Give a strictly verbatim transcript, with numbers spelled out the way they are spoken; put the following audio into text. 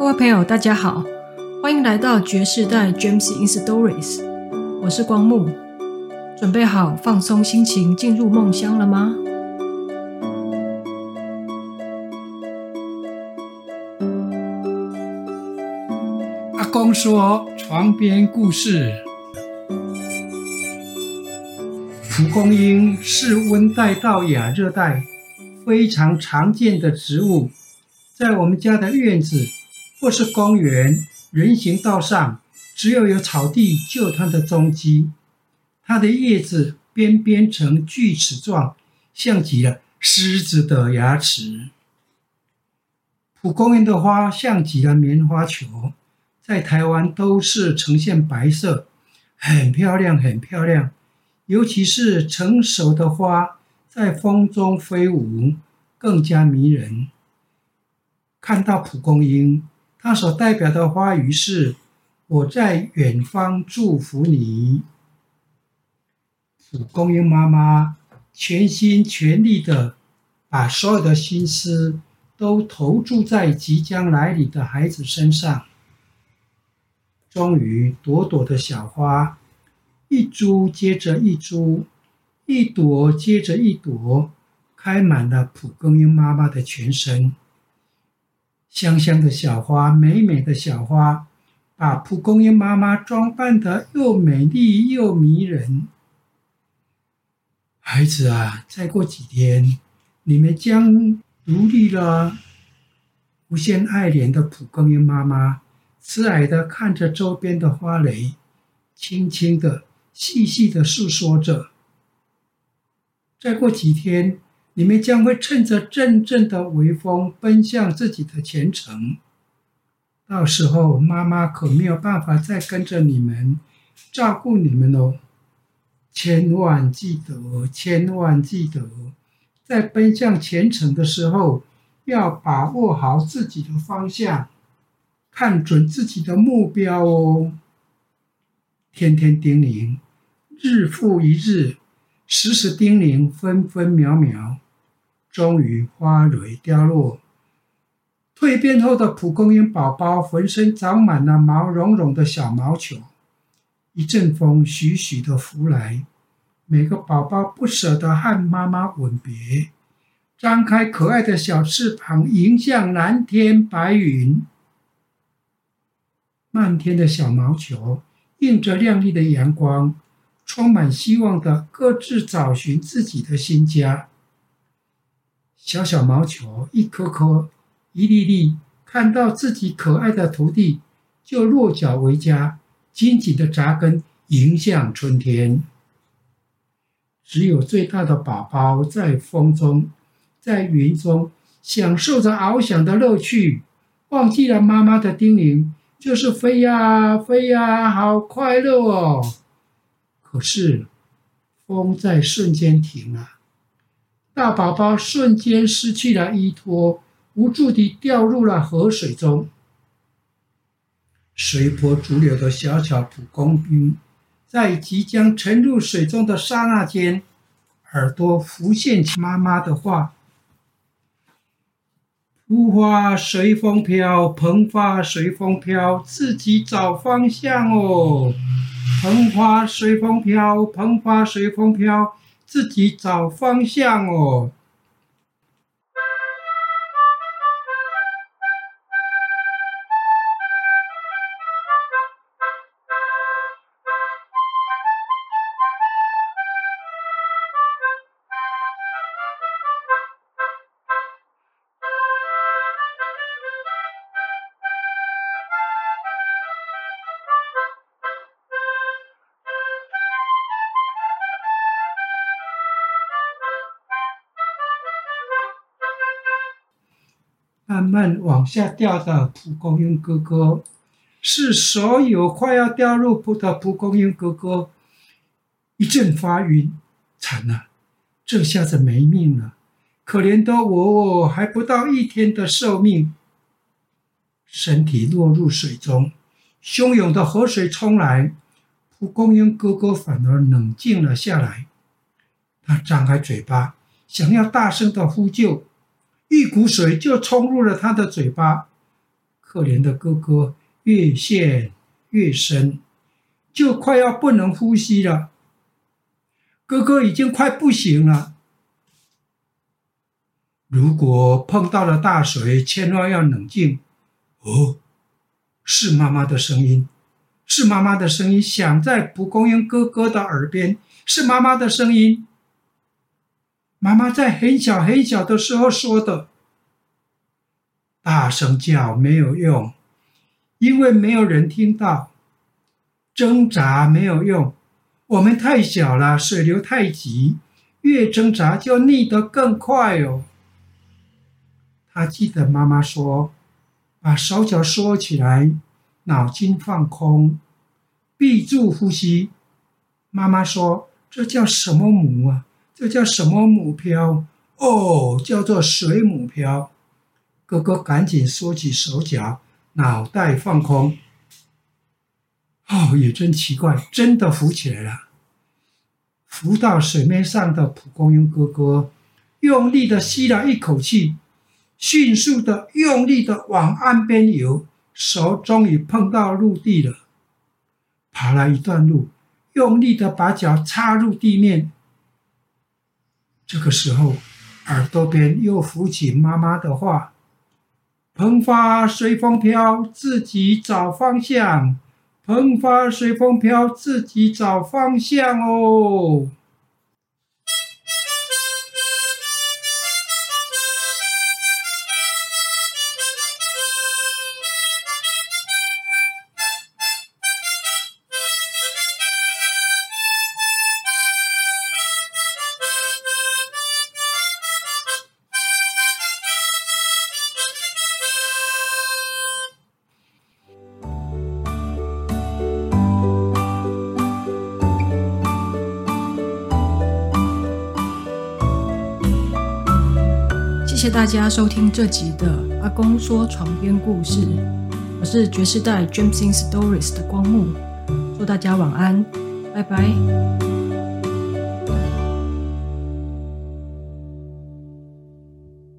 各位朋友大家好，欢迎来到觉世代 James in Stories， 我是光木。准备好放松心情进入梦乡了吗？阿公说床边故事。蒲公英是温带到亚热带非常常见的植物，在我们家的院子或是公园人行道上，只要有草地就有它的踪迹。它的叶子边边呈锯齿状，像极了狮子的牙齿。蒲公英的花像极了棉花球，在台湾都是呈现白色，很漂亮很漂亮。尤其是成熟的花在风中飞舞，更加迷人。看到蒲公英，它所代表的花语是我在远方祝福你。蒲公英妈妈全心全力的把所有的心思都投注在即将来临的孩子身上。终于朵朵的小花一株接着一株，一朵接着一朵，开满了蒲公英妈妈的全身。香香的小花，美美的小花，把蒲公英妈妈装扮得又美丽又迷人。孩子啊，再过几天，你们将独立了。无限爱怜的蒲公英妈妈，慈爱地看着周边的花蕾，轻轻地、细细地诉说着。再过几天，你们将会趁着阵阵的微风奔向自己的前程。到时候妈妈可没有办法再跟着你们照顾你们哦。千万记得，千万记得，在奔向前程的时候，要把握好自己的方向，看准自己的目标哦。天天叮咛，日复一日，时时叮咛，分分秒秒。终于花蕊凋落，蜕变后的蒲公英宝宝浑身长满了毛茸茸的小毛球。一阵风徐徐地拂来，每个宝宝不舍得和妈妈吻别，张开可爱的小翅膀迎向蓝天白云。漫天的小毛球映着亮丽的阳光，充满希望的各自找寻自己的新家。小小毛球一颗颗一粒粒，看到自己可爱的土地就落脚为家，紧紧的扎根，迎向春天。只有最大的宝宝在风中在云中享受着翱翔的乐趣，忘记了妈妈的叮咛，就是飞呀飞呀，好快乐哦。可是风在瞬间停了，大宝宝瞬间失去了依托，无助地掉入了河水中。随波逐流的小小蒲公英，在即将沉入水中的刹那间，耳朵浮现起妈妈的话：蒲花随风飘，蓬花随风飘，自己找方向哦。蓬花随风飘，蓬花随风飘，自己找方向哦。慢慢往下掉的蒲公英哥哥，是所有快要掉入的蒲公英哥哥一阵发晕，惨了，这下子没命了，可怜的我还不到一天的寿命。身体落入水中，汹涌的河水冲来，蒲公英哥哥反而冷静了下来。他张开嘴巴，想要大声的呼救，一股水就冲入了他的嘴巴，可怜的哥哥越陷越深，就快要不能呼吸了。哥哥已经快不行了。如果碰到了大水，千万要冷静。哦，是妈妈的声音，是妈妈的声音响在蒲公英哥哥的耳边，是妈妈的声音。妈妈在很小很小的时候说的。大声叫没有用，因为没有人听到。挣扎没有用，我们太小了，水流太急，越挣扎就溺得更快哦。他记得妈妈说，把手脚缩起来，脑筋放空，闭住呼吸。妈妈说，这叫什么母啊？这叫什么母漂？哦，叫做水母漂。哥哥赶紧缩起手脚，脑袋放空。哦，也真奇怪，真的浮起来了。浮到水面上的蒲公英哥哥用力的吸了一口气，迅速的用力的往岸边游，手终于碰到陆地了。爬了一段路，用力的把脚插入地面。这个时候，耳朵边又浮起妈妈的话：蓬发随风飘，自己找方向。蓬发随风飘，自己找方向哦。谢谢大家收听这集的《阿公说床边故事》，我是觉世代 James in Stories 的光木，祝大家晚安，拜拜。